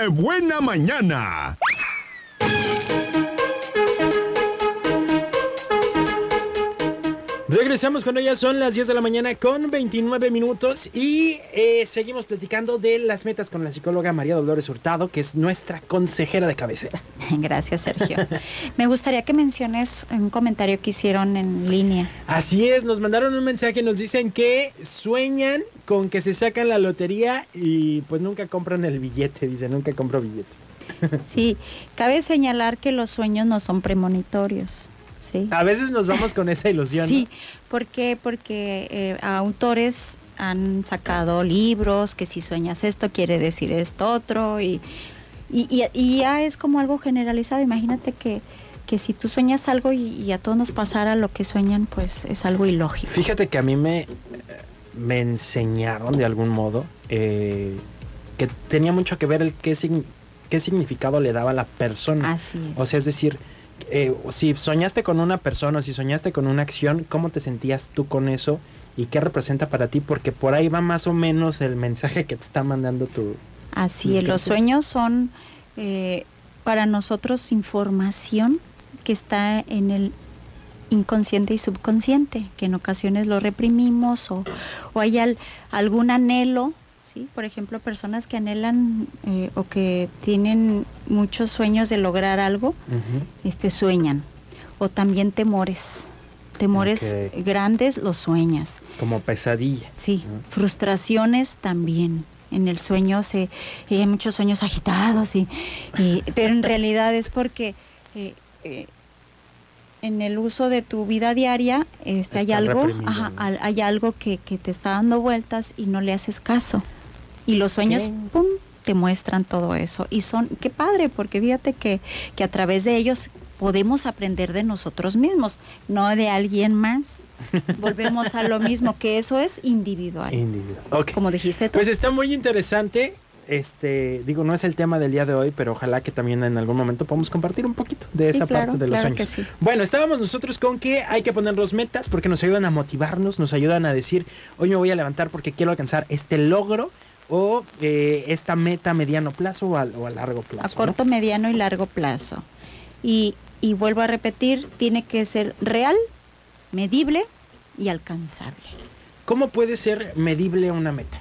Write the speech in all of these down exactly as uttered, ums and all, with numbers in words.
¡Qué buena mañana! Regresamos cuando ya son las diez de la mañana con veintinueve minutos y eh, seguimos platicando de las metas con la psicóloga María Dolores Hurtado, que es nuestra consejera de cabecera. Gracias, Sergio. Me gustaría que menciones un comentario que hicieron en línea. Así es, nos mandaron un mensaje, nos dicen que sueñan con que se sacan la lotería y pues nunca compran el billete, dice, nunca compro billete. Sí, cabe señalar que los sueños no son premonitorios. Sí. A veces nos vamos con esa ilusión. Sí, ¿no? ¿Por qué? Porque eh, autores han sacado libros que si sueñas esto quiere decir esto otro y, y, y, y ya es como algo generalizado. Imagínate que, que si tú sueñas algo y, y a todos nos pasara lo que sueñan, pues es algo ilógico. Fíjate que a mí me, me enseñaron de algún modo eh, que tenía mucho que ver el qué, qué significado le daba a la persona. Así es. O sea, es decir... Eh, si soñaste con una persona o si soñaste con una acción, ¿cómo te sentías tú con eso? ¿Y qué representa para ti? Porque por ahí va más o menos el mensaje que te está mandando tu... Así es, los sueños son eh, para nosotros información que está en el inconsciente y subconsciente, que en ocasiones lo reprimimos o, o hay al, algún anhelo, ¿sí? Por ejemplo, personas que anhelan eh, o que tienen muchos sueños de lograr algo, uh-huh. este sueñan. O también temores. Temores okay. grandes los sueñas. Como pesadilla. Sí, ¿no? Frustraciones también. En el sueño se eh, hay muchos sueños agitados, y, y pero en realidad es porque... Eh, eh, en el uso de tu vida diaria este, hay algo, ajá, hay algo que, que te está dando vueltas y no le haces caso. Y los sueños, ¿qué? Pum, te muestran todo eso. Y son, qué padre, porque fíjate que, que a través de ellos podemos aprender de nosotros mismos, no de alguien más. Volvemos a lo mismo, que eso es individual. Individual. Okay. Como dijiste tú. Pues está muy interesante. Este, digo, no es el tema del día de hoy, pero ojalá que también en algún momento podamos compartir un poquito de sí, esa claro, parte de los claro sueños. Sí. Bueno, estábamos nosotros con que hay que ponernos metas porque nos ayudan a motivarnos, nos ayudan a decir, hoy me voy a levantar porque quiero alcanzar este logro o eh, esta meta a mediano plazo o a, o a largo plazo. A corto, ¿no? mediano y largo plazo. Y, y vuelvo a repetir, tiene que ser real, medible y alcanzable. ¿Cómo puede ser medible una meta?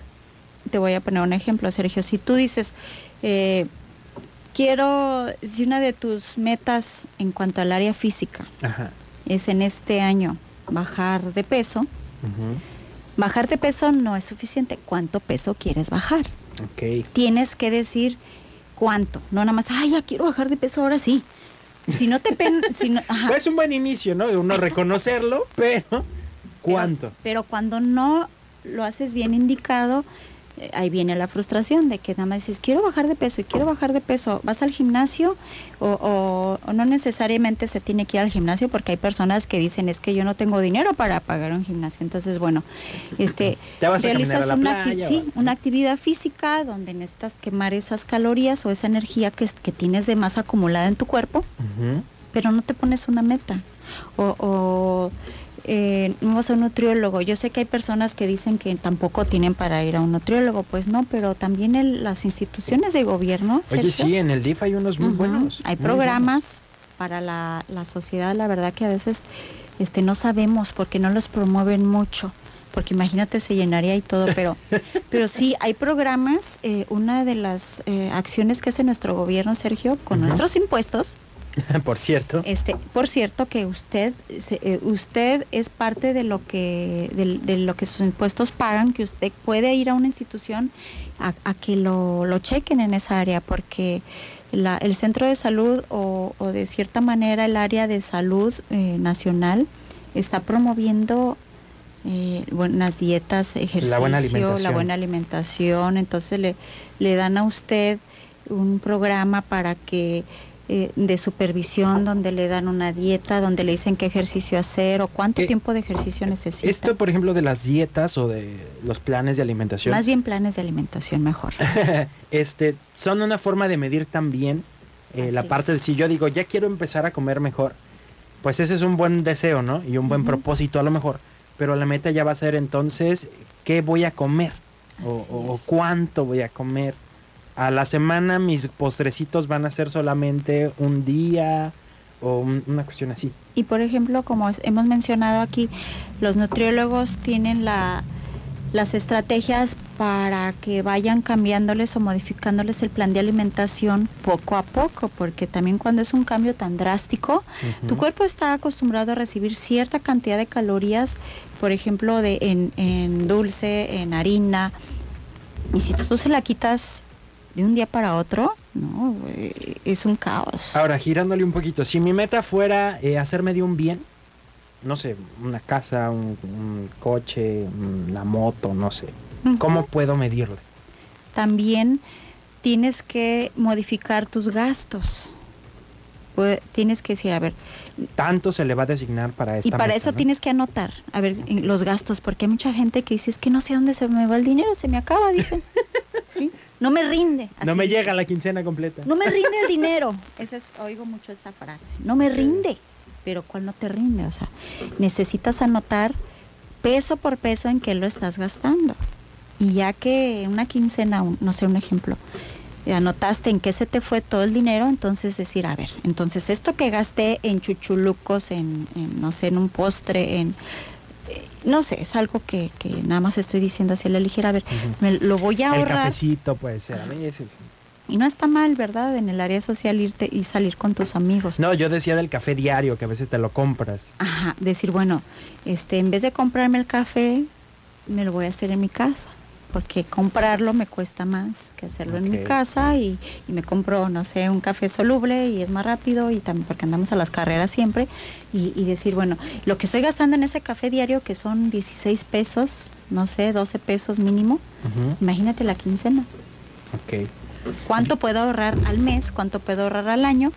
Te voy a poner un ejemplo, Sergio. Si tú dices, eh, quiero, si una de tus metas en cuanto al área física ajá. es en este año bajar de peso, uh-huh. bajar de peso no es suficiente. ¿Cuánto peso quieres bajar? Okay. Tienes que decir cuánto, no nada más, ay, ya quiero bajar de peso, ahora sí. Si no te... pen- si no, ajá. Pues es un buen inicio, ¿no? Uno reconocerlo, pero ¿cuánto? Pero, pero cuando no lo haces bien indicado... Ahí viene la frustración de que nada más dices, quiero bajar de peso y quiero bajar de peso. Vas al gimnasio o, o, o no necesariamente se tiene que ir al gimnasio porque hay personas que dicen, es que yo no tengo dinero para pagar un gimnasio. Entonces, bueno, este realizas una, playa, acti- sí, una actividad física donde necesitas quemar esas calorías o esa energía que, que tienes de más acumulada en tu cuerpo, uh-huh. pero no te pones una meta. O... o Eh, no vas a un nutriólogo. Yo sé que hay personas que dicen que tampoco tienen para ir a un nutriólogo, pues no, pero también el, las instituciones de gobierno. Oye, ¿cierto? Sí, en el D I F hay unos muy uh-huh. buenos. Hay muy programas buenos. Para la, la sociedad, la verdad que a veces este, no sabemos porque no los promueven mucho, porque imagínate se llenaría y todo, pero, pero sí, hay programas, eh, una de las eh, acciones que hace nuestro gobierno, Sergio, con uh-huh. nuestros impuestos, por cierto. Este, por cierto que usted se, usted es parte de lo que de, de lo que sus impuestos pagan, que usted puede ir a una institución a, a que lo, lo chequen en esa área, porque la, el centro de salud o, o de cierta manera el área de salud eh, nacional está promoviendo eh, buenas dietas, ejercicio, la buena alimentación. La buena alimentación. Entonces le, le dan a usted un programa para que Eh, de supervisión, donde le dan una dieta, donde le dicen qué ejercicio hacer o cuánto eh, tiempo de ejercicio necesita. Esto, por ejemplo, de las dietas o de los planes de alimentación. Más bien planes de alimentación, mejor. este son una forma de medir también eh, la parte es. de si yo digo, ya quiero empezar a comer mejor, pues ese es un buen deseo, ¿no? Y un buen uh-huh. propósito a lo mejor, pero la meta ya va a ser entonces, ¿qué voy a comer? O, o cuánto voy a comer. a la semana mis postrecitos van a ser solamente un día o un, una cuestión así. Y por ejemplo, como hemos mencionado aquí, los nutriólogos tienen la, las estrategias para que vayan cambiándoles o modificándoles el plan de alimentación poco a poco, porque también cuando es un cambio tan drástico, uh-huh. tu cuerpo está acostumbrado a recibir cierta cantidad de calorías, por ejemplo, de en, en dulce, en harina, y si tú se la quitas de un día para otro, no, es un caos. Ahora, girándole un poquito, si mi meta fuera eh, hacerme de un bien, no sé, una casa, un, un coche, una moto, no sé, uh-huh. ¿cómo puedo medirle? También tienes que modificar tus gastos. Pues, tienes que decir, a ver... Tanto se le va a designar para esta Y para meta, eso ¿no? tienes que anotar, a ver, los gastos, porque hay mucha gente que dice, es que no sé dónde se me va el dinero, se me acaba, dicen. ¿Sí? No me rinde. Así. No me llega la quincena completa. No me rinde el dinero. Esa es, oigo mucho esa frase. No me rinde. Pero ¿cuál no te rinde? O sea, necesitas anotar peso por peso en qué lo estás gastando. Y ya que una quincena, no sé, un ejemplo, anotaste en qué se te fue todo el dinero, entonces decir, a ver, entonces esto que gasté en chuchulucos, en, en no sé, en un postre, en... No sé, es algo que, que nada más estoy diciendo así a la ligera. A ver, uh-huh. me lo voy a ahorrar. El cafecito puede ser, a veces. Y no está mal, ¿verdad? En el área social irte y salir con tus amigos. No, yo decía del café diario, que a veces te lo compras. Ajá, decir, bueno, este, en vez de comprarme el café, me lo voy a hacer en mi casa. Porque comprarlo me cuesta más que hacerlo okay. en mi casa. Y, y me compro, no sé, un café soluble y es más rápido. Y también porque andamos a las carreras siempre. Y, y decir, bueno, lo que estoy gastando en ese café diario, que son dieciséis pesos, no sé, doce pesos mínimo. Uh-huh. Imagínate la quincena. Ok. ¿Cuánto puedo ahorrar al mes? ¿Cuánto puedo ahorrar al año?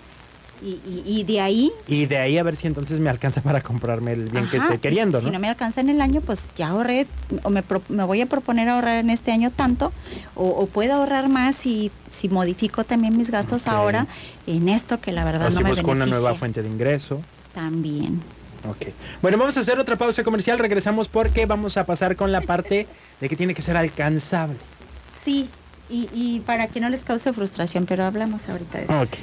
Y, y, y de ahí... Y de ahí a ver si entonces me alcanza para comprarme el bien ajá, que estoy queriendo, si, ¿no? Si no me alcanza en el año, pues ya ahorré, o me, pro, me voy a proponer ahorrar en este año tanto, o, o puedo ahorrar más si, si modifico también mis gastos okay. ahora en esto que la verdad o no si me beneficia. O si busco una nueva fuente de ingreso. También. Ok. Bueno, vamos a hacer otra pausa comercial, regresamos porque vamos a pasar con la parte de que tiene que ser alcanzable. Sí, y, y para que no les cause frustración, pero hablamos ahorita de eso. Ok.